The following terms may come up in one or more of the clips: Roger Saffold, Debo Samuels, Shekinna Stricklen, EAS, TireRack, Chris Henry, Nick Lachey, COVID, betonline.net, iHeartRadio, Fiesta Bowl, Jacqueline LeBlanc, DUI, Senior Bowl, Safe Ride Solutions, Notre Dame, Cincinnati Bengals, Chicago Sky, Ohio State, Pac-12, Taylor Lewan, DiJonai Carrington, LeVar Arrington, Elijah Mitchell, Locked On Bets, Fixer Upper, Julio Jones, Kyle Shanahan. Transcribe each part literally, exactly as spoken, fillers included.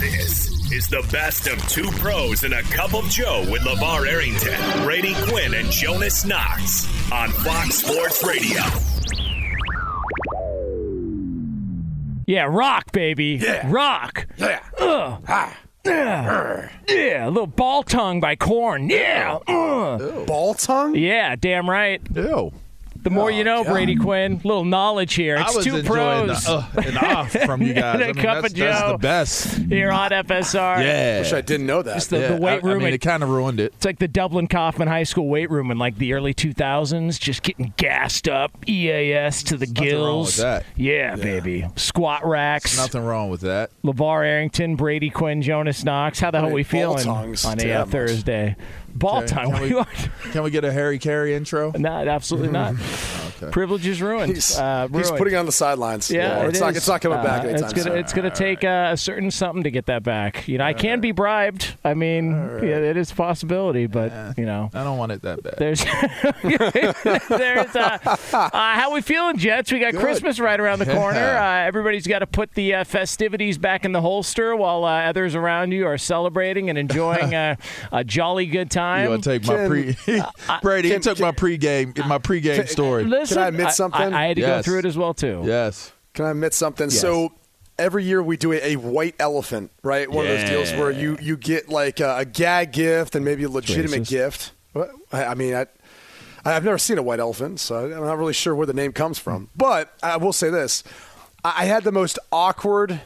This is the best of two pros and a cup of Joe with LeVar Arrington, Brady Quinn, and Jonas Knox on Fox Sports Radio. Yeah, rock, baby. Yeah. Rock. Yeah. Uh. Ah. Yeah. Yeah, a little ball tongue by Korn. Yeah. Uh. Ball tongue? Yeah, damn right. Ew. The more oh, you know, God. Brady Quinn. Little knowledge here. It's I was two enjoying pros. The, uh, and off from you guys. I mean, cup that's, of Joe that's the best. Here on F S R. Yeah. Wish I didn't know that. Just the, yeah. the weight room. I, I mean, it kind of ruined it. It's like the Dublin Coffman High School weight room in like the early two thousands. Just getting gassed up. E A S to the There's gills. Nothing wrong with that. Yeah, yeah, baby. Squat racks. There's nothing wrong with that. LeVar Arrington, Brady Quinn, Jonas Knox. How the hell are we feeling tongs, on a Thursday? Ball okay. time. Can we, can we get a Harry Carey intro? No, absolutely not. Okay. Privilege is ruined. He's, uh, ruined. He's putting on the sidelines. Yeah, yeah it it's, not, it's not coming uh, back anytime soon. It's going to take uh, a certain something to get that back. You know, All I can right. be bribed. I mean, right. yeah, it is a possibility, but, yeah. you know. I don't want it that bad. There's, there's uh, uh, how we feeling, Jets? We got Good. Christmas right around the yeah. corner. Uh, everybody's got to put the uh, festivities back in the holster while uh, others around you are celebrating and enjoying uh, a jolly good time. You want to take my pre uh, Brady? Can, you took can, my pregame uh, my pregame can, story. Listen, can I admit something? I, I had to yes. go through it as well too. Yes. Can I admit something? Yes. So every year we do a, a white elephant, right? One yeah. of those deals where you you get like a, a gag gift and maybe a legitimate Racist. gift. I, I mean, I I've never seen a white elephant, so I'm not really sure where the name comes from. But I will say this: I had the most awkward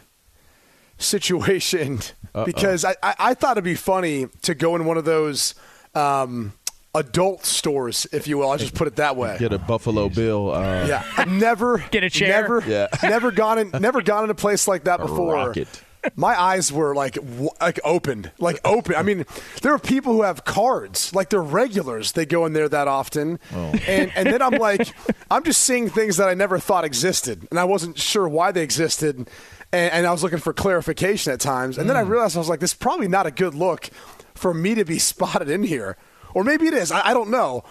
situation Uh-oh. because I, I, I thought it'd be funny to go in one of those. Um, adult stores, if you will. I'll just put it that way. Get a Buffalo oh, Bill. Uh, yeah, I've never get a chair. Never, yeah. never gone in. Never gone in a place like that before. Rocket. My eyes were like w- like opened, like open. I mean, there are people who have cards, like they're regulars. They go in there that often, oh. and and then I'm like, I'm just seeing things that I never thought existed, and I wasn't sure why they existed, and, and I was looking for clarification at times, and mm. then I realized I was like, this is probably not a good look for me to be spotted in here. Or maybe it is. I, I don't know.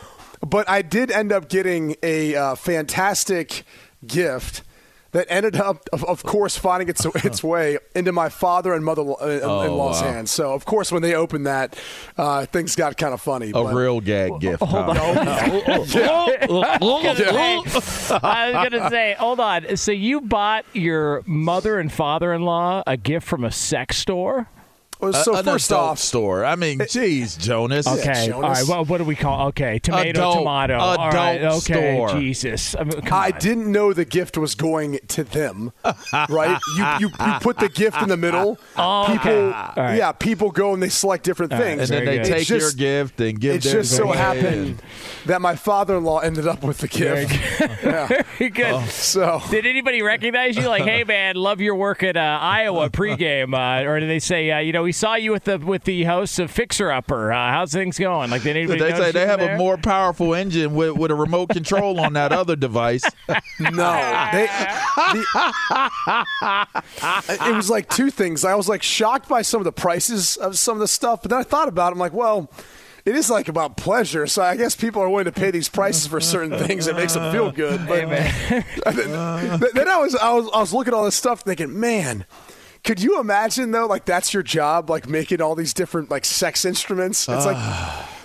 But I did end up getting a uh, fantastic gift that ended up, of, of course, finding its its way into my father and mother-in-law's oh, wow. hands. So, of course, when they opened that, uh, things got kind of funny. A but. real gag well, gift. Hold on. I was going to say, hold on. So you bought your mother and father-in-law a gift from a sex store? Well, so a, first off, store. I mean, geez, Jonas. Okay, yeah, Jonas. All right. Well, what do we call? Okay, tomato, adult, tomato. Adult all right, okay, store. Jesus. I, mean, I didn't know the gift was going to them. Right? you, you you put the gift in the middle. Oh, people, okay. Right. Yeah, people go and they select different all things, right, and then they good. take just, your gift and give. It just so way. happened that my father-in-law ended up with the gift. Yeah. Very good. Oh. So, did anybody recognize you? Like, hey, man, love your work at uh, Iowa pregame, uh, or did they say, uh, you know? We saw you with the with the hosts of Fixer Upper. Uh, how's things going? Like, did anybody They say they have there? a more powerful engine with, with a remote control on that other device. No. They, the, it was like two things. I was like shocked by some of the prices of some of the stuff, but then I thought about it. I'm like, well, it is like about pleasure, so I guess people are willing to pay these prices for certain things that makes them feel good. But hey, then, then I was I was I was looking at all this stuff thinking, man. Could you imagine, though, like that's your job, like making all these different like sex instruments? It's uh, like,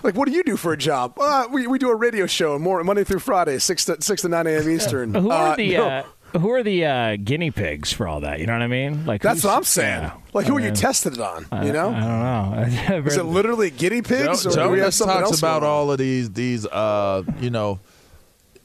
like what do you do for a job? Uh, we we do a radio show more Monday through Friday, six to six to nine a m. Eastern. Who are uh, the no. uh, who are the uh, guinea pigs for all that? You know what I mean? Like that's what I'm saying. Yeah. Like who I mean, are you tested it on? I, you know? I don't know. Is it literally guinea pigs? Joe, or Joe do we have something talks else about going? all of these these uh, you know.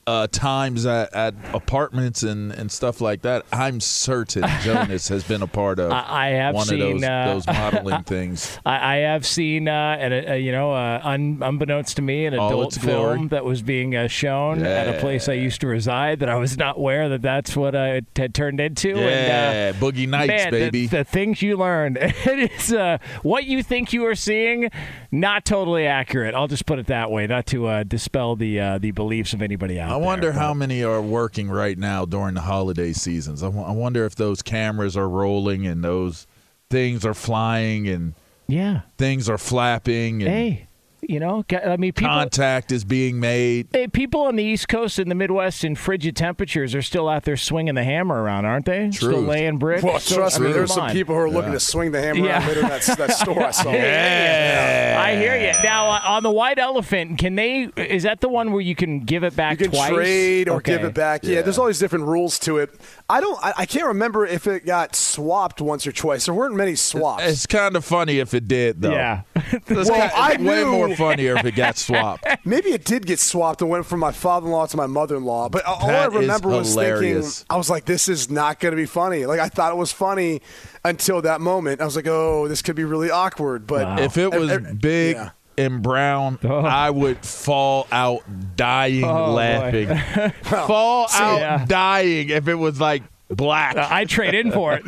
Uh, times at, at apartments and, and stuff like that. I'm certain Jonas has been a part of I, I have one seen, of those, uh, those modeling things. I, I have seen, uh, a, a, you know, uh, un, unbeknownst to me, an adult film that was being uh, shown yeah. at a place I used to reside that I was not aware that that's what I had turned into. Yeah, and, uh, Boogie Nights, man, baby. The, the things you learned. It is uh, what you think you are seeing, not totally accurate. I'll just put it that way, not to uh, dispel the uh, the beliefs of anybody else. I wonder there, how many are working right now during the holiday seasons. I, w- I wonder if those cameras are rolling and those things are flying and yeah, things are flapping. And hey, you know, I mean, people, contact is being made. Hey, people on the East Coast and the Midwest in frigid temperatures are still out there swinging the hammer around, aren't they? Truth. Still laying bricks. Well, trust me, there's some people who are yeah. looking to swing the hammer yeah. around later in that, that store I saw. Yeah. yeah. I hear you. Now, uh, on the white elephant, can they? Is that the one where you can give it back twice? You can twice? trade or okay. give it back. Yeah, yeah, there's all these different rules to it. I don't. I, I can't remember if it got swapped once or twice. There weren't many swaps. It's kind of funny if it did, though. Yeah. Well, kind of, I knew. Way more funnier if it got swapped. Maybe it did get swapped and went from my father-in-law to my mother-in-law. But all that I remember was thinking, I was like, this is not going to be funny. Like, I thought it was funny until that moment. I was like, oh, this could be really awkward. But wow. If it was I, I, big... Yeah. and brown, oh. I would fall out dying oh, laughing. Well, fall so, out yeah. dying if it was like black. Uh, I'd trade in for it.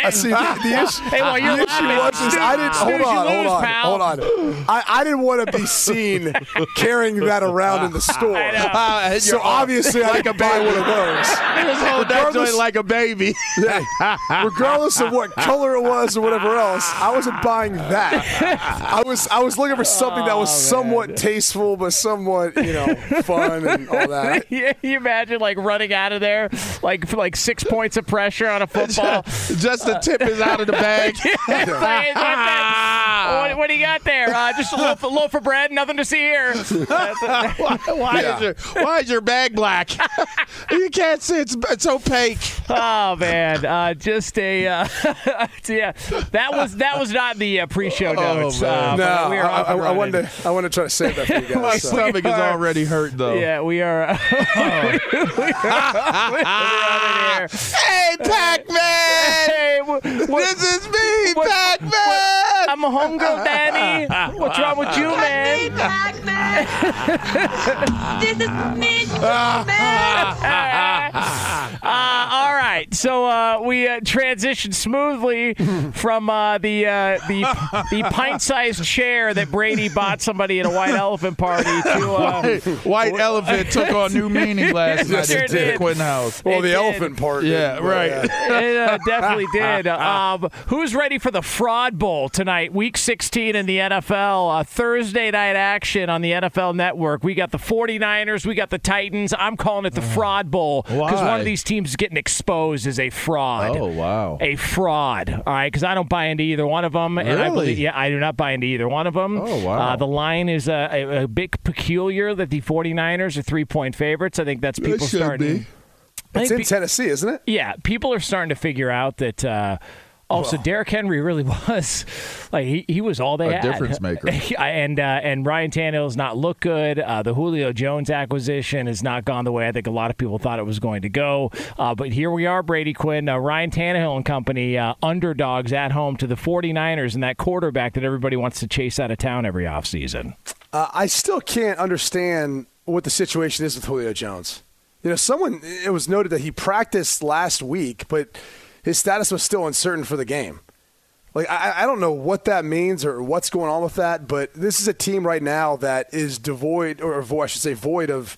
I see the, the issue. Hey, well, you're the issue was is I didn't hold on, hold on, hold on, hold on. I, I didn't want to be seen carrying that around in the store. I uh, so obviously, I could buy one of those. He was holding that joint like a baby. Yeah, regardless of what color it was or whatever else, I wasn't buying that. I was I was looking for something that was oh, somewhat man. tasteful, but somewhat you know fun and all that. Yeah, you imagine like running out of there, like like six points of pressure on a football. Just the tip is out of the bag. what, what do you got there? Uh, just a loaf, a loaf of bread. Nothing to see here. why, why, yeah. is your, why is your bag black? You can't see. It's, it's opaque. Oh man, uh, just a uh, yeah. That was that was not the uh, pre-show notes. Oh, uh, no, we I, I want to I want to try to save that for you guys. My so. stomach are, is already hurt though. Yeah, we are. Uh, oh. we are, we are, we are here. Hey, Pac-Man. Hey, what, this is me, what, Pac-Man. What, I'm a homegirl, Danny. What's wrong with you, man? Pac-Man. This is me, Pac-Man. Uh, all right, so uh, we uh, transitioned smoothly from uh, the uh, the the pint-sized chair that Brady bought somebody at a white elephant party to uh, white, white w- elephant took on new meaning last night at the Quinn House. Well, it the did. elephant part, yeah, did. right. It uh, definitely. did. Um, who's ready for the Fraud Bowl tonight? Week sixteen in the N F L. Uh, Thursday night action on the N F L Network. We got the forty-niners. We got the Titans. I'm calling it the Fraud Bowl because one of these teams is getting exposed as a fraud. Oh, wow. A fraud. All right, because I don't buy into either one of them. Really? And I believe, yeah, I do not buy into either one of them. Oh, wow. Uh, the line is a, a, a bit peculiar that the forty-niners are three-point favorites. I think that's people starting... Be. It's in be- Tennessee, isn't it? Yeah. People are starting to figure out that uh, also well, Derrick Henry really was like he, he was all they a had. A difference maker. and, uh, and Ryan Tannehill's not looked good. Uh, the Julio Jones acquisition has not gone the way I think a lot of people thought it was going to go. Uh, but here we are, Brady Quinn, uh, Ryan Tannehill and company, uh, underdogs at home to the 49ers and that quarterback that everybody wants to chase out of town every offseason. Uh, I still can't understand what the situation is with Julio Jones. You know, someone, it was noted that he practiced last week, but his status was still uncertain for the game. Like, I, I don't know what that means or what's going on with that, but this is a team right now that is devoid, or I should say void of,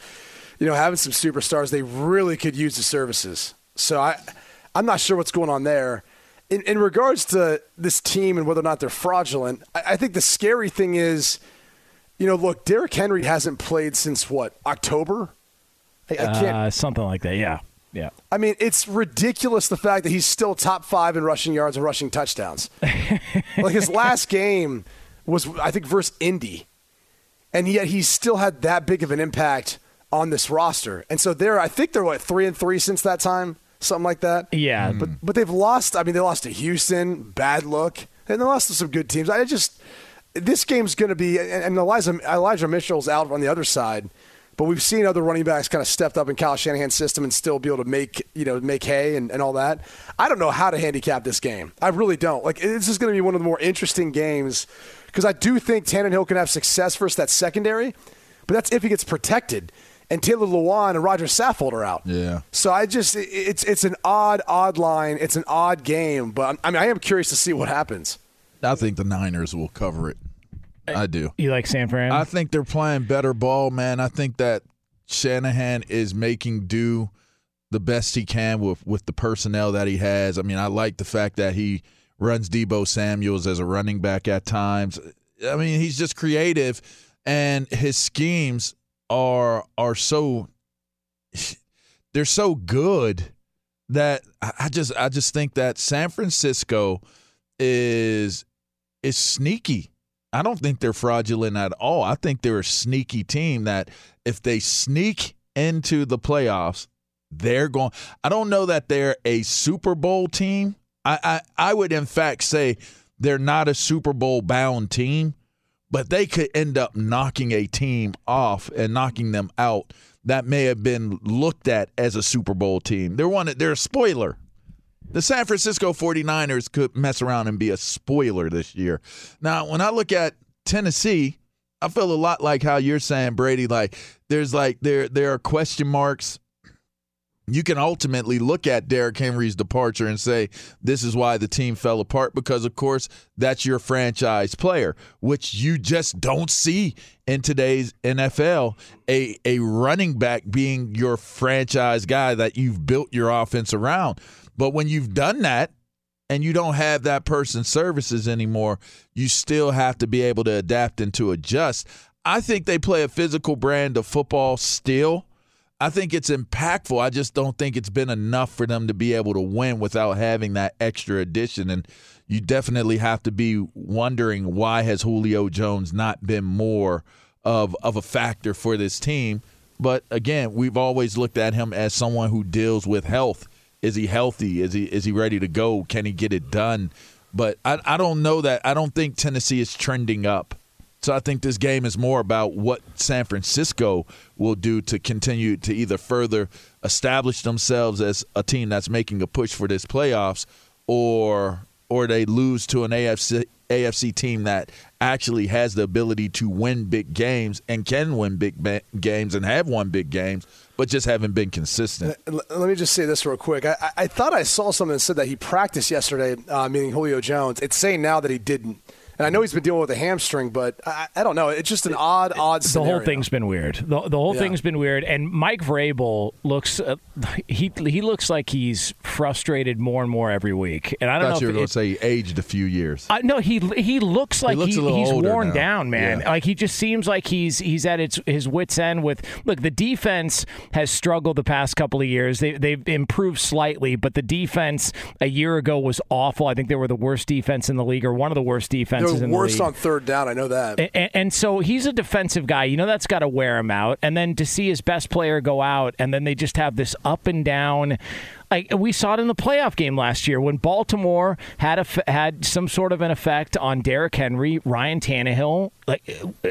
you know, having some superstars. They really could use the services. So I, I'm not sure what's going on there. In, in regards to this team and whether or not they're fraudulent, I, I think the scary thing is, you know, look, Derrick Henry hasn't played since, what, October? I can't. Uh, something like that, yeah. yeah. I mean, it's ridiculous the fact that he's still top five in rushing yards and rushing touchdowns. Like, his last game was, I think, versus Indy. And yet he still had that big of an impact on this roster. And so they're, I think they're, what, three and three since that time? Something like that? Yeah. Mm. But but they've lost. I mean, they lost to Houston, bad look. And they lost to some good teams. I just – this game's going to be – and Elijah, Elijah Mitchell's out on the other side. But we've seen other running backs kind of stepped up in Kyle Shanahan's system and still be able to make, you know, make hay and, and all that. I don't know how to handicap this game. I really don't. Like, this is going to be one of the more interesting games because I do think Tannehill can have success versus that secondary, but that's if he gets protected. And Taylor Lewan and Roger Saffold are out. Yeah. So I just, it's it's an odd, odd line. It's an odd game. But, I mean, I am curious to see what happens. I think the Niners will cover it. I do. You like San Fran? I think they're playing better ball, man. I think that Shanahan is making do the best he can with, with the personnel that he has. I mean, I like the fact that he runs Debo Samuels as a running back at times. I mean, he's just creative, and his schemes are are so they're so good that I just I just think that San Francisco is is sneaky. I don't think they're fraudulent at all. I think they're a sneaky team that if they sneak into the playoffs, they're going. I don't know that they're a Super Bowl team. I, I, I would, in fact, say they're not a Super Bowl-bound team, but they could end up knocking a team off and knocking them out that may have been looked at as a Super Bowl team. They're one. They're a spoiler. The San Francisco 49ers could mess around and be a spoiler this year. Now, when I look at Tennessee, I feel a lot like how you're saying, Brady, like there's like there there are question marks. You can ultimately look at Derrick Henry's departure and say this is why the team fell apart because, of course, that's your franchise player, which you just don't see in today's N F L, a, a running back being your franchise guy that you've built your offense around. But when you've done that and you don't have that person's services anymore, you still have to be able to adapt and to adjust. I think they play a physical brand of football still. I think it's impactful. I just don't think it's been enough for them to be able to win without having that extra addition. And you definitely have to be wondering why has Julio Jones not been more of, of a factor for this team. But, again, we've always looked at him as someone who deals with health. Is he healthy? Is he is he ready to go? Can he get it done? But I, I don't know that. I don't think Tennessee is trending up. So I think this game is more about what San Francisco will do to continue to either further establish themselves as a team that's making a push for this playoffs or or they lose to an A F C, A F C team that actually has the ability to win big games and can win big ba- games and have won big games, but just haven't been consistent. Let me just say this real quick. I, I thought I saw something that said that he practiced yesterday, uh, meaning Julio Jones. It's saying now that he didn't. And I know he's been dealing with a hamstring, but I, I don't know. It's just an odd, odd scenario. The whole thing's been weird. The, the whole yeah. thing's been weird. And Mike Vrabel looks uh, – he he looks like he's – frustrated more and more every week. And I don't I thought know you were going to say he aged a few years. I, no, he he looks like he looks he, he's worn now. down, man. Yeah. Like he just seems like he's he's at its, his wit's end. With look, the defense has struggled the past couple of years. They they've improved slightly, but the defense a year ago was awful. I think they were the worst defense in the league, or one of the worst defenses in the league. They were worst on third down. I know that. And, and, and so he's a defensive guy. You know that's got to wear him out. And then to see his best player go out, and then they just have this up and down. Like we saw it in the playoff game last year when Baltimore had a f- had some sort of an effect on Derrick Henry, Ryan Tannehill. Like,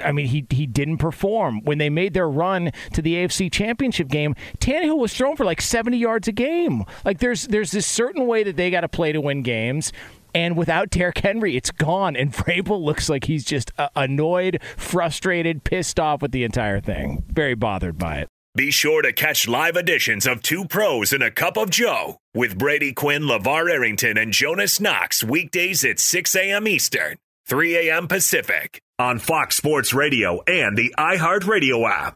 I mean, he he didn't perform when they made their run to the A F C Championship game. Tannehill was thrown for like seventy yards a game. Like there's there's this certain way that they got to play to win games. And without Derrick Henry, it's gone. And Vrabel looks like he's just uh, annoyed, frustrated, pissed off with the entire thing. Very bothered by it. Be sure to catch live editions of Two Pros and a Cup of Joe with Brady Quinn, LeVar Arrington, and Jonas Knox weekdays at six a.m. Eastern, three a.m. Pacific on Fox Sports Radio and the iHeartRadio app.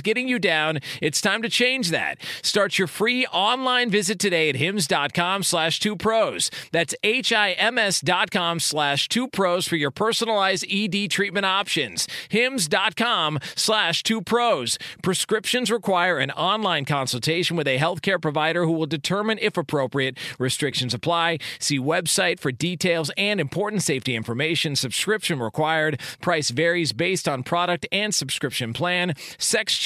getting Getting you down, it's time to change that. Start your free online visit today at hims.com slash two pros. That's H I M S dot com slash two pros for your personalized E D treatment options. Hims.com slash two pros. Prescriptions require an online consultation with a healthcare provider who will determine if appropriate. Restrictions apply. See website for details and important safety information. Subscription required. Price varies based on product and subscription plan. Sex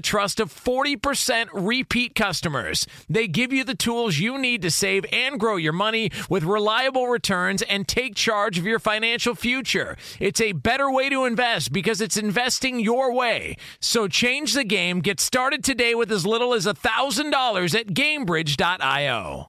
trust of forty percent repeat customers. They give you the tools you need to save and grow your money with reliable returns and take charge of your financial future. It's a better way to invest because it's investing your way. So change the game. Get started today with as little as one thousand dollars at GameBridge dot io.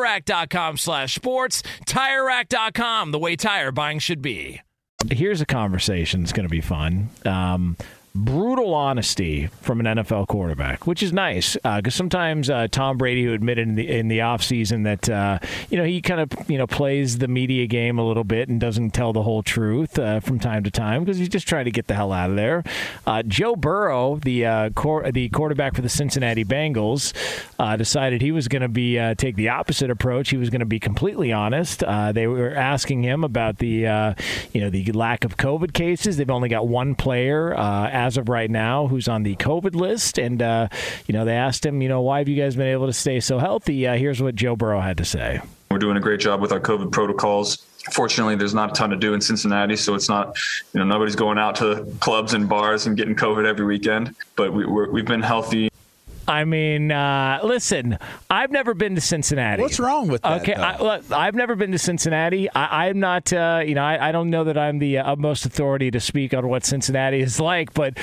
rack dot com slash sports. tire rack dot com, the way tire buying should be. Here's a conversation that's going to be fun. Um, brutal honesty from an N F L quarterback, which is nice because uh, sometimes uh, Tom Brady, who admitted in the in the offseason that uh, you know he kind of you know plays the media game a little bit and doesn't tell the whole truth uh, from time to time because he's just trying to get the hell out of there. Uh, Joe Burrow, the uh, cor- the quarterback for the Cincinnati Bengals, uh, decided he was going to be uh, take the opposite approach. He was going to be completely honest. Uh, they were asking him about the uh, you know the lack of COVID cases. They've only got one player Uh, at as of right now, who's on the COVID list. And, uh, you know, they asked him, you know, why have you guys been able to stay so healthy? Uh, here's what Joe Burrow had to say. We're doing a great job with our COVID protocols. Fortunately, there's not a ton to do in Cincinnati, so it's not, you know, nobody's going out to clubs and bars and getting COVID every weekend. But we, we're, we've been healthy. I mean, uh, listen, I've never been to Cincinnati. What's wrong with that? Okay, I, look, I've never been to Cincinnati. I, I'm not, uh, you know, I, I don't know that I'm the utmost authority to speak on what Cincinnati is like, but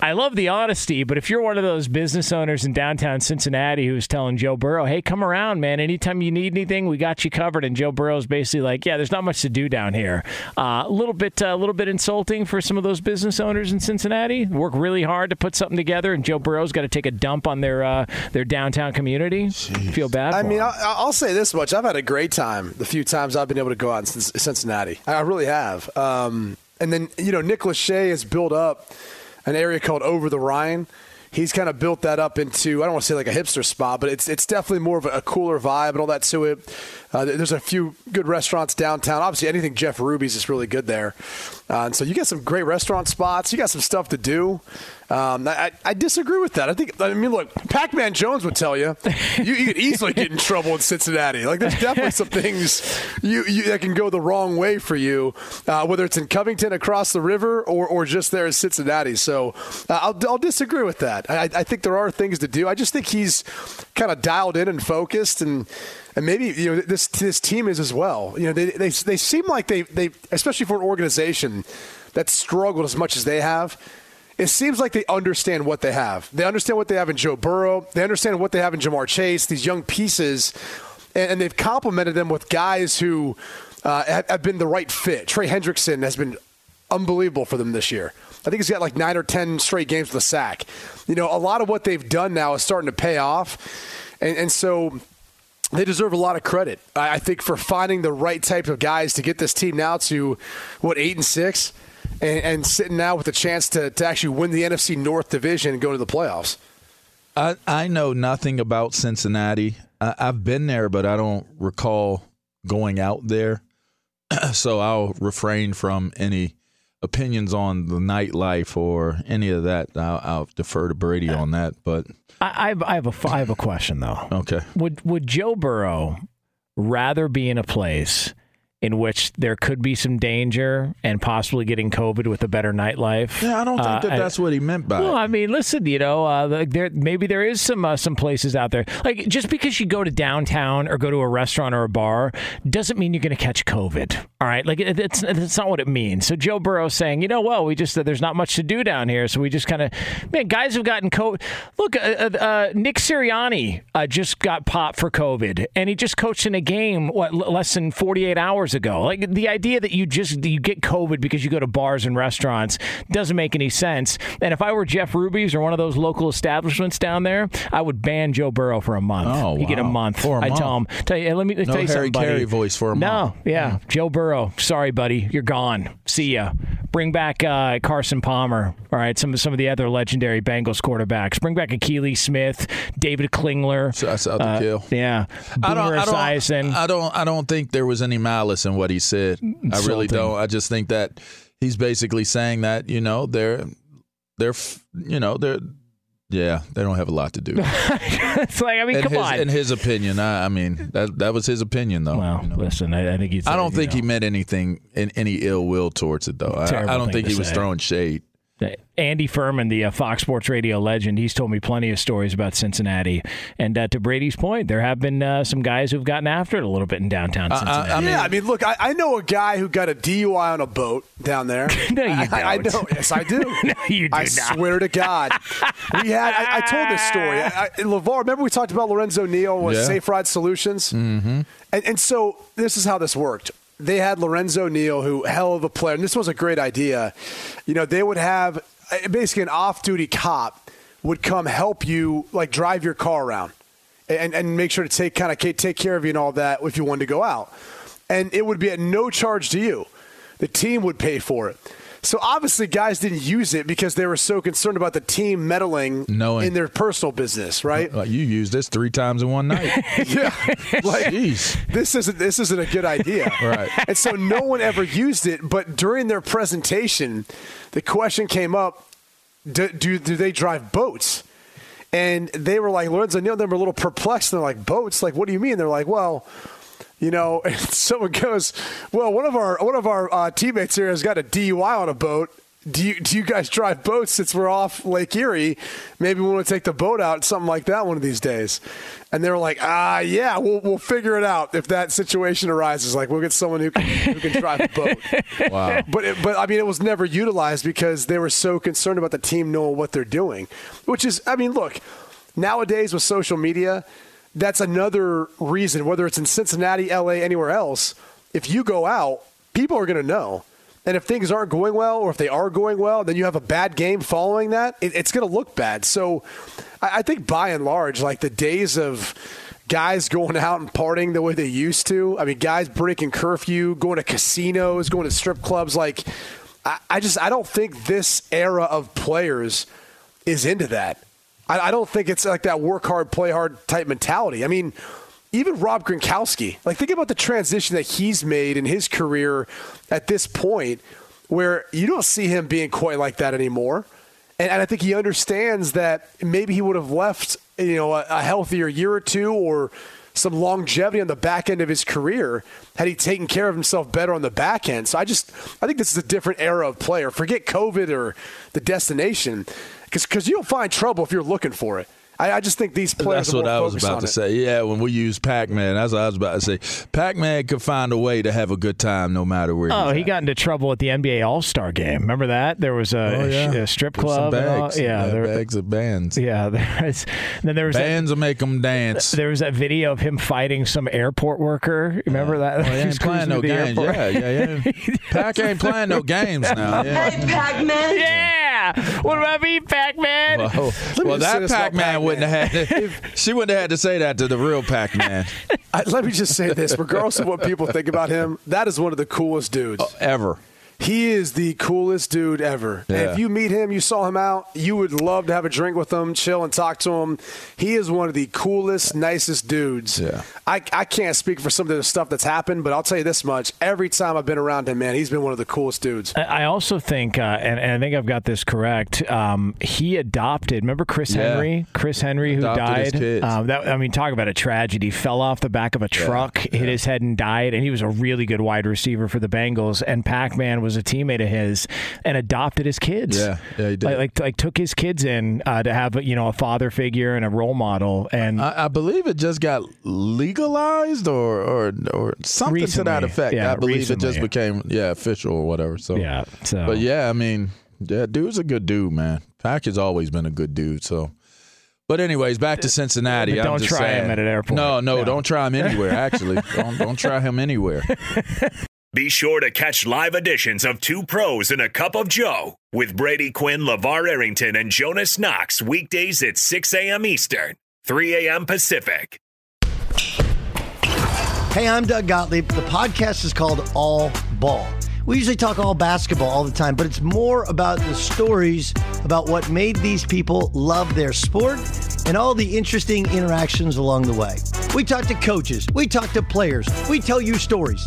I love the honesty. But if you're one of those business owners in downtown Cincinnati who's telling Joe Burrow, hey, come around, man, anytime you need anything, we got you covered. And Joe Burrow's basically like, yeah, there's not much to do down here. A uh, little bit a uh, little bit insulting for some of those business owners in Cincinnati. Work really hard to put something together, and Joe Burrow's got to take a dump on their Their, uh, their downtown community. Jeez. Feel bad for I mean, them. I'll say this much. I've had a great time the few times I've been able to go out in Cincinnati. I really have. Um, and then, you know, Nick Lachey has built up an area called Over the Rhine. He's kind of built that up into, I don't want to say like a hipster spot, but it's it's definitely more of a cooler vibe and all that to it. Uh, there's a few good restaurants downtown. Obviously, anything Jeff Ruby's is really good there. Uh, and so you got some great restaurant spots. You got some stuff to do. Um, I, I disagree with that. I think, I mean, look, Pac-Man Jones would tell you, you, you could easily get in trouble in Cincinnati. Like, there's definitely some things you, you that can go the wrong way for you, uh, whether it's in Covington across the river or, or just there in Cincinnati. So uh, I'll, I'll disagree with that. I, I think there are things to do. I just think he's kind of dialed in and focused, and and maybe you know this this team is as well. You know, they they they seem like they they especially for an organization that's struggled as much as they have. It seems like they understand what they have. They understand what they have in Joe Burrow. They understand what they have in Jamar Chase, these young pieces, and, and they've complemented them with guys who uh, have, have been the right fit. Trey Hendrickson has been unbelievable for them this year. I think he's got like nine or ten straight games with a sack. You know, a lot of what they've done now is starting to pay off, and, and so they deserve a lot of credit, I, I think, for finding the right type of guys to get this team now to, what, eight and six? And, and sitting now with a chance to, to actually win the N F C North division and go to the playoffs. I, I know nothing about Cincinnati. I, I've been there, but I don't recall going out there. So I'll refrain from any opinions on the nightlife or any of that. I'll, I'll defer to Brady on that. But I, I have a I have a question though. Okay. Would Would Joe Burrow rather be in a place in which there could be some danger and possibly getting COVID with a better nightlife? Yeah, I don't think that uh, that's what he meant by well, it. Well, I mean, listen, you know, uh, there maybe there is some uh, some places out there. Like, just because you go to downtown or go to a restaurant or a bar doesn't mean you're going to catch COVID, all right? Like, it, it's, it's not what it means. So Joe Burrow's saying, you know, well, we just uh, there's not much to do down here, so we just kind of, man, guys have gotten COVID. Look, uh, uh, Nick Sirianni uh, just got popped for COVID, and he just coached in a game, what, l- less than forty-eight hours ago. Like, the idea that you just you get COVID because you go to bars and restaurants doesn't make any sense. And if I were Jeff Ruby's or one of those local establishments down there, I would ban Joe Burrow for a month. Oh, wow. You get a month. For a I month. tell him, tell you, let me no tell you Harry something. No Harry Carey voice for a no, month. No, yeah. yeah, Joe Burrow. Sorry, buddy, you're gone. See ya. Bring back uh, Carson Palmer. All right, some some of the other legendary Bengals quarterbacks. Bring back Akili Smith, David Klingler. So that's out uh, the kill. Yeah, Boomer I don't, I don't, Esiason. I don't. I don't think there was any malice in what he said. Insulting. I really don't. I just think that he's basically saying that, you know, they're they're you know, they're Yeah, they don't have a lot to do. It's like, I mean, in come his, on. In his opinion, I, I mean, that that was his opinion, though. Well, you know? listen, I, I think he's. I don't think know. he meant anything, in, any ill will towards it, though. I, I don't think he say. was throwing shade. Andy Furman, the uh, Fox Sports Radio legend, he's told me plenty of stories about Cincinnati. And uh, to Brady's point, there have been uh, some guys who've gotten after it a little bit in downtown Cincinnati. Uh, I mean, yeah, I mean, look, I, I know a guy who got a D U I on a boat down there. No, you I, don't. I, I know. Yes, I do. No, you do I not. Swear to God. We had. I, I told this story. I, I, LeVar, remember we talked about Lorenzo Neal with yeah. Safe Ride Solutions? Mm-hmm. And, and so this is how this worked. They had Lorenzo Neal, who, hell of a player, and this was a great idea. You know, they would have basically an off-duty cop would come help you, like, drive your car around and, and make sure to take kind of take care of you and all that if you wanted to go out. And it would be at no charge to you. The team would pay for it. So, obviously, guys didn't use it because they were so concerned about the team meddling Knowing. in their personal business, right? Like, you used this three times in one night. Yeah. Like, jeez. This isn't, this isn't a good idea. Right. And so, no one ever used it. But during their presentation, the question came up, do, do, do they drive boats? And they were like, Lorenzo Neal, they were a little perplexed. They're like, boats? Like, what do you mean? They're like, well... You know, and someone goes, well, one of our one of our uh, teammates here has got a D U I on a boat. Do you do you guys drive boats since we're off Lake Erie? Maybe we want to take the boat out, something like that, one of these days. And they were like, ah, yeah, we'll we'll figure it out if that situation arises. Like, we'll get someone who can, who can drive a boat. Wow. But it, but I mean, it was never utilized because they were so concerned about the team knowing what they're doing, which is, I mean, look, nowadays with social media. That's another reason, whether it's in Cincinnati, L A, anywhere else, if you go out, people are going to know. And if things aren't going well or if they are going well, then you have a bad game following that, it, it's going to look bad. So I, I think by and large, like the days of guys going out and partying the way they used to, I mean, guys breaking curfew, going to casinos, going to strip clubs, like I, I just I don't think this era of players is into that. I don't think it's like that work hard, play hard type mentality. I mean, even Rob Gronkowski, like think about the transition that he's made in his career at this point where you don't see him being quite like that anymore. And, and I think he understands that maybe he would have left, you know, a, a healthier year or two or some longevity on the back end of his career had he taken care of himself better on the back end. So I just I think this is a different era of player. Forget COVID or the destination. Because you don't find trouble if you're looking for it. I, I just think these players. That's are what I was about to it. say. Yeah, when we use Pac-Man, that's what I was about to say. Pac-Man could find a way to have a good time no matter where. Oh, he at. got into trouble at the N B A All-Star game. Remember that? There was a, oh, yeah. a strip club. Some bags. And all. Yeah, yeah, there, bags of bands. Yeah, there was. Then there was bands that, will make them dance. There was that video of him fighting some airport worker. Remember yeah. that? Oh, he ain't playing no games. Airport. Yeah, yeah, yeah. Pac ain't playing no games now. Yeah. Hey, Pac-Man. Yeah. What about me, Pac-Man? Well, well that Pac-Man Pac wouldn't have had to, she wouldn't have had to say that to the real Pac-Man. I, let me just say this. Regardless of what people think about him, that is one of the coolest dudes. Oh, ever. He is the coolest dude ever. Yeah. And if you meet him, you saw him out, you would love to have a drink with him, chill and talk to him. He is one of the coolest, nicest dudes. Yeah. I, I can't speak for some of the stuff that's happened, but I'll tell you this much. Every time I've been around him, man, he's been one of the coolest dudes. I also think, uh, and, and I think I've got this correct, um, he adopted, remember Chris yeah. Henry? Chris Henry, who died? Um, that, I mean, talk about a tragedy. Fell off the back of a truck, yeah. hit his head and died, and he was a really good wide receiver for the Bengals, and Pac-Man was was a teammate of his and adopted his kids. Yeah, yeah, he did. Like, like, like took his kids in uh, to have, you know, a father figure and a role model. And I, I believe it just got legalized or or, or something recently, to that effect. Yeah, I believe recently. it just became yeah official or whatever. So yeah, so. But yeah, I mean, yeah, dude's a good dude, man. Pac has always been a good dude. So. But anyways, back to Cincinnati. But don't I'm just try saying. him at an airport. No, no, no, don't try him anywhere. Actually, don't don't try him anywhere. Be sure to catch live editions of Two Pros and a Cup of Joe with Brady Quinn, LeVar Arrington, and Jonas Knox weekdays at six a.m. Eastern, three a.m. Pacific. Hey, I'm Doug Gottlieb. The podcast is called All Ball. We usually talk all basketball all the time, but it's more about the stories about what made these people love their sport and all the interesting interactions along the way. We talk to coaches. We talk to players. We tell you stories.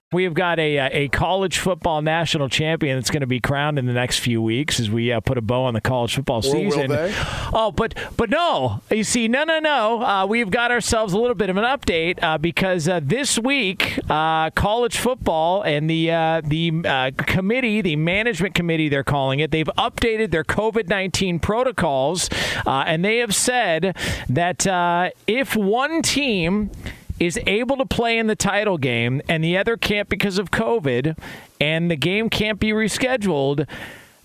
We have got a a college football national champion that's going to be crowned in the next few weeks as we uh, put a bow on the college football or season. Will they? Oh, but but no, you see, no, no, no. Uh, we've got ourselves a little bit of an update uh, because uh, this week, uh, college football and the uh, the uh, committee, the management committee, they're calling it, they've updated their COVID nineteen protocols, uh, and they have said that uh, if one team is able to play in the title game and the other can't because of COVID and the game can't be rescheduled,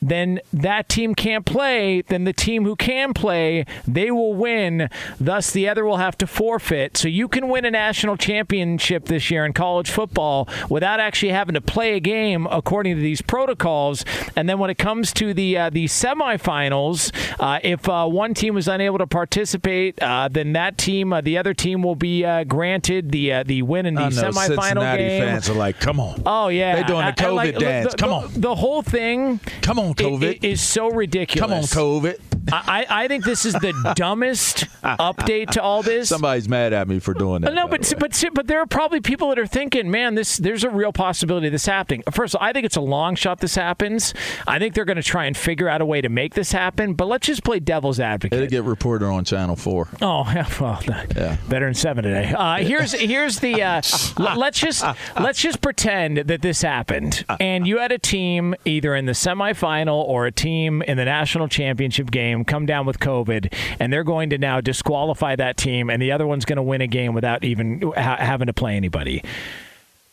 then that team can't play. Then the team who can play, they will win. Thus, the other will have to forfeit. So you can win a national championship this year in college football without actually having to play a game according to these protocols. And then when it comes to the uh, the semifinals, uh, if uh, one team is unable to participate, uh, then that team, uh, the other team, will be uh, granted the uh, the win in the I know, semifinal Cincinnati game. Fans are like, come on! Oh yeah, they're doing I, the COVID I, like, dance. The, come the, on! The whole thing. Come on, COVID. It, it is so ridiculous. Come on, COVID. I, I think this is the dumbest update to all this. Somebody's mad at me for doing that. No, but but but there are probably people that are thinking, man, this there's a real possibility of this happening. First of all, I think it's a long shot this happens. I think they're going to try and figure out a way to make this happen, but let's just play devil's advocate. It'll get reported on Channel four. Oh, well, yeah. Better than seven today. Uh, here's here's the uh, l- let's just let's just pretend that this happened and you had a team either in the semifinal or a team in the national championship game come down with COVID, and they're going to now disqualify that team, and the other one's going to win a game without even ha- having to play anybody.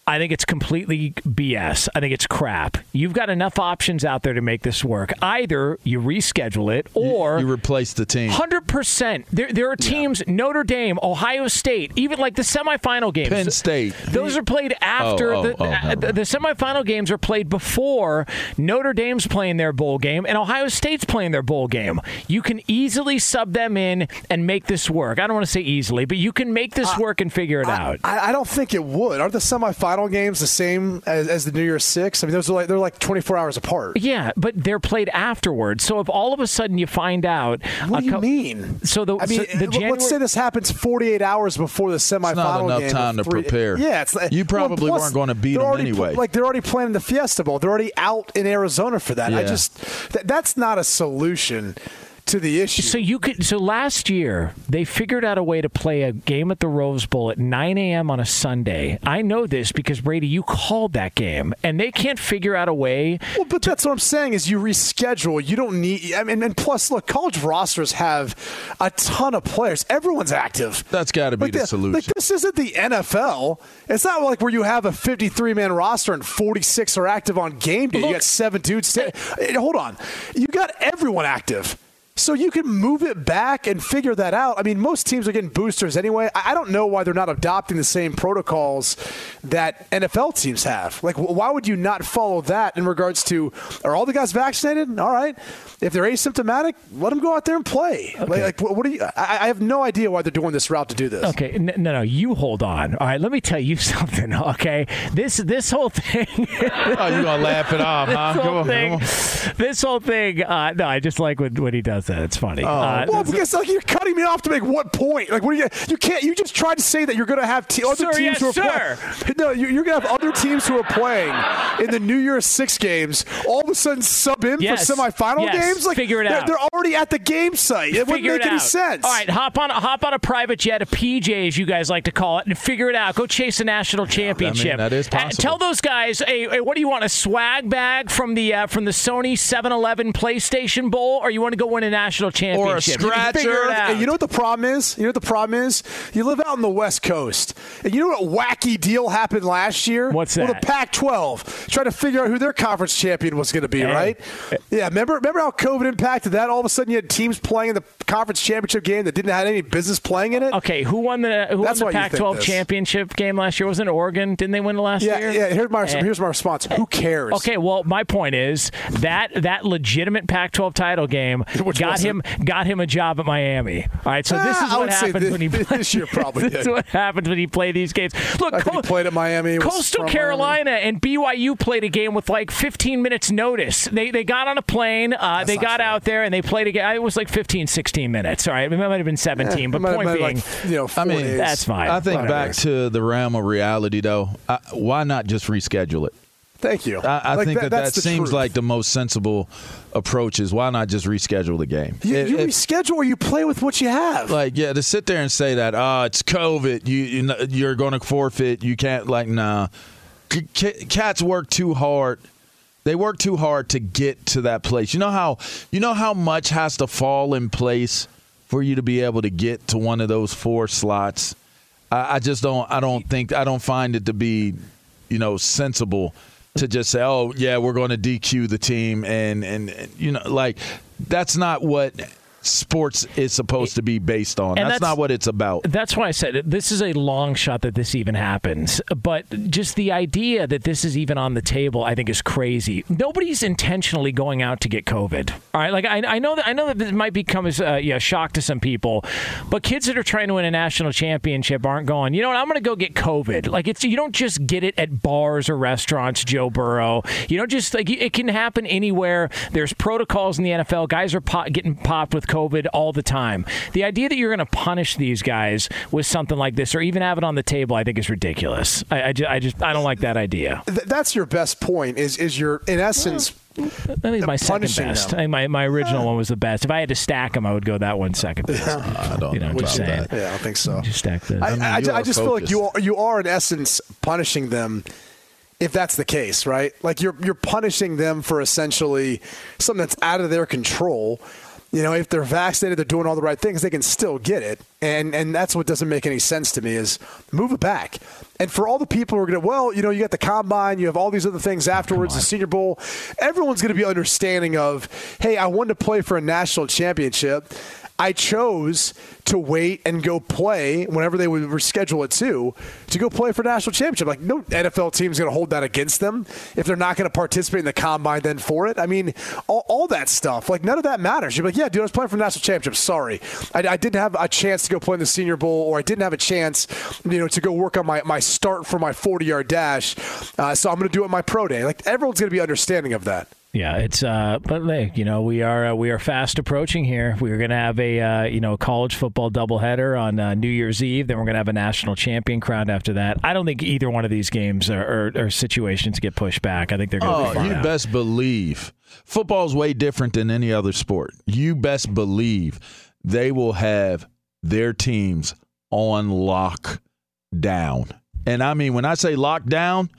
I think it's completely B S. I think it's crap. You've got enough options out there to make this work. Either you reschedule it or... You, you replace the team. one hundred percent. There, there are teams, yeah. Notre Dame, Ohio State, even like the semifinal games. Penn State. Those are played after. Oh, oh, the, oh, uh, the, the semifinal games are played before Notre Dame's playing their bowl game and Ohio State's playing their bowl game. You can easily sub them in and make this work. I don't want to say easily, but you can make this I, work and figure it I, out. I, I don't think it would. Aren't the semifinal games the same as, as the New Year's Six? I mean, those are like they're like twenty-four hours apart. Yeah, but they're played afterwards. So if all of a sudden you find out, what do you co- mean? So the, I mean, so the January- let's say this happens forty-eight hours before the semifinal. It's not enough game time to prepare. Yeah, it's like, you probably well, weren't going to beat them already, anyway. Like they're already planning the Fiesta Bowl. They're already out in Arizona for that. Yeah. I just th- that's not a solution to the issue. So you could. So last year, they figured out a way to play a game at the Rose Bowl at nine a.m. on a Sunday. I know this because, Brady, you called that game, and they can't figure out a way. Well, but to- that's what I'm saying is you reschedule. You don't need – I mean, and plus, look, college rosters have a ton of players. Everyone's active. That's got to be like the, the solution. Like, this isn't the N F L. It's not like where you have a fifty-three man roster and forty-six are active on game day. Look, you got seven dudes. Sta- I- Hold on. You got everyone active. So you can move it back and figure that out. I mean, most teams are getting boosters anyway. I don't know why they're not adopting the same protocols that N F L teams have. Like, why would you not follow that in regards to, are all the guys vaccinated? All right. If they're asymptomatic, let them go out there and play. Okay. Like, like, what do you? I, I have no idea why they're doing this route to do this. Okay, no, no, no, you hold on. All right, let me tell you something. Okay, this this whole thing. Oh, you're gonna laugh it off, huh? This whole thing. This whole thing. Uh, no, I just like when, when he does. That. It's funny. Oh. Uh, well, because like you're cutting me off to make what point? Like, what are you? You can't. You just tried to say that you're going to have te- other sir, teams yes, who are sir. playing. No, you, you're going to have other teams who are playing in the New Year's Six games. All of a sudden, sub in yes. for semifinal yes. games. Like, figure it they're, out. They're already at the game site. It wouldn't make it any sense. All right, hop on, hop on a private jet, a P J as you guys like to call it, and figure it out. Go chase a national championship. Yeah, I mean, that is possible. Uh, tell those guys, hey, hey, what do you want? A swag bag from the uh, from the Sony seven eleven PlayStation Bowl, or you want to go win a national championship or a scratcher? And you know what the problem is? You know what the problem is? You live out on the West Coast, and you know what wacky deal happened last year? What's that? Well, the Pac twelve trying to figure out who their conference champion was going to be, hey. right? Yeah, remember, remember how COVID impacted that? All of a sudden, you had teams playing in the conference championship game that didn't have any business playing in it. Okay, who won the who That's won the Pac twelve championship game last year? Wasn't it Oregon? Didn't they win last yeah, year? Yeah, here's my hey. here's my response. Who cares? Okay, well, my point is that that legitimate Pac twelve title game. Which got him, it? got him a job at Miami. All right, so ah, this is what happens this, when he play, this year probably. This is what happens when you play these games. Look, Co- he played at Miami. Coastal Carolina Miami. And B Y U played a game with like fifteen minutes notice. They they got on a plane, uh, they got true. out there, and they played a game. It was like fifteen, sixteen minutes. All right, it might have been seventeen, yeah, but point being, like, you know, I mean, that's fine. I think Whatever. back to the realm of reality, though. I, why not just reschedule it? Thank you. I, I like think that that, that seems truth. like the most sensible approach is why not just reschedule the game? You, it, you it, reschedule or you play with what you have. Like, yeah, to sit there and say that, oh, it's COVID, you, you, you're going to forfeit, you can't, like, nah. C- cats work too hard. They work too hard to get to that place. You know how, you know how much has to fall in place for you to be able to get to one of those four slots? I, I just don't, I don't think, I don't find it to be, you know, sensible to just say, oh, yeah, we're going to D Q the team. And, and, and, you know, like, that's not what sports is supposed to be based on. That's, that's not what it's about. That's why I said it. This is a long shot that this even happens. But just the idea that this is even on the table, I think, is crazy. Nobody's intentionally going out to get COVID. All right, like I, I know that I know that this might become as uh, yeah, a shock to some people, but kids that are trying to win a national championship aren't going, you know what, I'm going to go get COVID. Like, it's, you don't just get it at bars or restaurants, Joe Burrow. You don't just, like, it can happen anywhere. There's protocols in the N F L. Guys are po- getting popped with COVID all the time. The idea that you're going to punish these guys with something like this, or even have it on the table, I think is ridiculous. I, I, just, I just I don't like that idea. Th- that's your best point. Is is you're in essence. Well, I think my second best. Them. I think my, my original yeah. one was the best. If I had to stack them, I would go that one second best. Yeah. I don't you know what I'm saying. That. Yeah, I don't think so. Just stack that. I, I, mean, I, I just focused. feel like you are, you are in essence punishing them. If that's the case, right? Like you're you're punishing them for essentially something that's out of their control. You know, if they're vaccinated, they're doing all the right things, they can still get it. And and that's what doesn't make any sense to me is move it back. And for all the people who are going to, well, you know, you got the combine, you have all these other things afterwards, the Senior Bowl. Everyone's going to be understanding of, hey, I wanted to play for a national championship. I chose to wait and go play whenever they would reschedule it to, to go play for national championship. Like, no N F L team's going to hold that against them if they're not going to participate in the combine then for it. I mean, all, all that stuff. Like, none of that matters. You're like, yeah, dude, I was playing for national championship. Sorry. I, I didn't have a chance to go play in the Senior Bowl, or I didn't have a chance, you know, to go work on my, my start for my forty-yard dash. Uh, so I'm going to do it my pro day. Like, everyone's going to be understanding of that. Yeah, it's uh, but like, you know, we are uh, we are fast approaching here. We're going to have a uh, you know college football doubleheader on uh, New Year's Eve. Then we're going to have a national champion crowned after that. I don't think either one of these games or, or, or situations get pushed back. I think they're going to. Oh, be you out. Best believe football is way different than any other sport. You best believe they will have their teams on lockdown, and I mean when I say lockdown,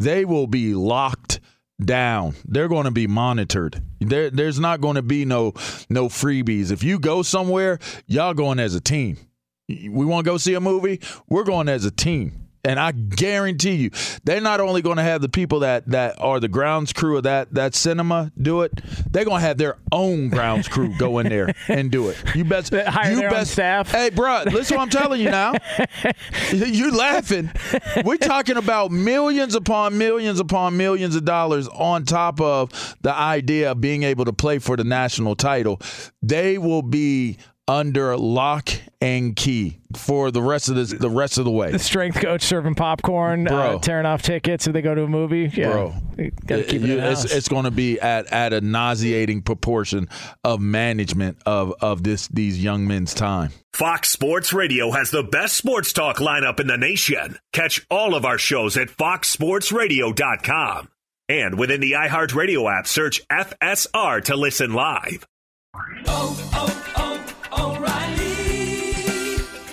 they will be locked down. They're going to be monitored. There, there's not going to be no no freebies. If you go somewhere, y'all going as a team. We want to go see a movie? We're going as a team. And I guarantee you, they're not only going to have the people that, that are the grounds crew of that that cinema do it, they're going to have their own grounds crew go in there and do it. You best hire you their best, own staff. Hey, bro, listen what I'm telling you now. You're laughing. We're talking about millions upon millions upon millions of dollars on top of the idea of being able to play for the national title. They will be under lock and key for the rest of this, the rest of the way. The strength coach serving popcorn, uh, tearing off tickets if they go to a movie. Yeah, bro, gotta keep it you, in it's, it's going to be at, at a nauseating proportion of management of of this these young men's time. Fox Sports Radio has the best sports talk lineup in the nation. Catch all of our shows at fox sports radio dot com and within the iHeartRadio app, search F S R to listen live. Oh, oh, oh. O'Reilly.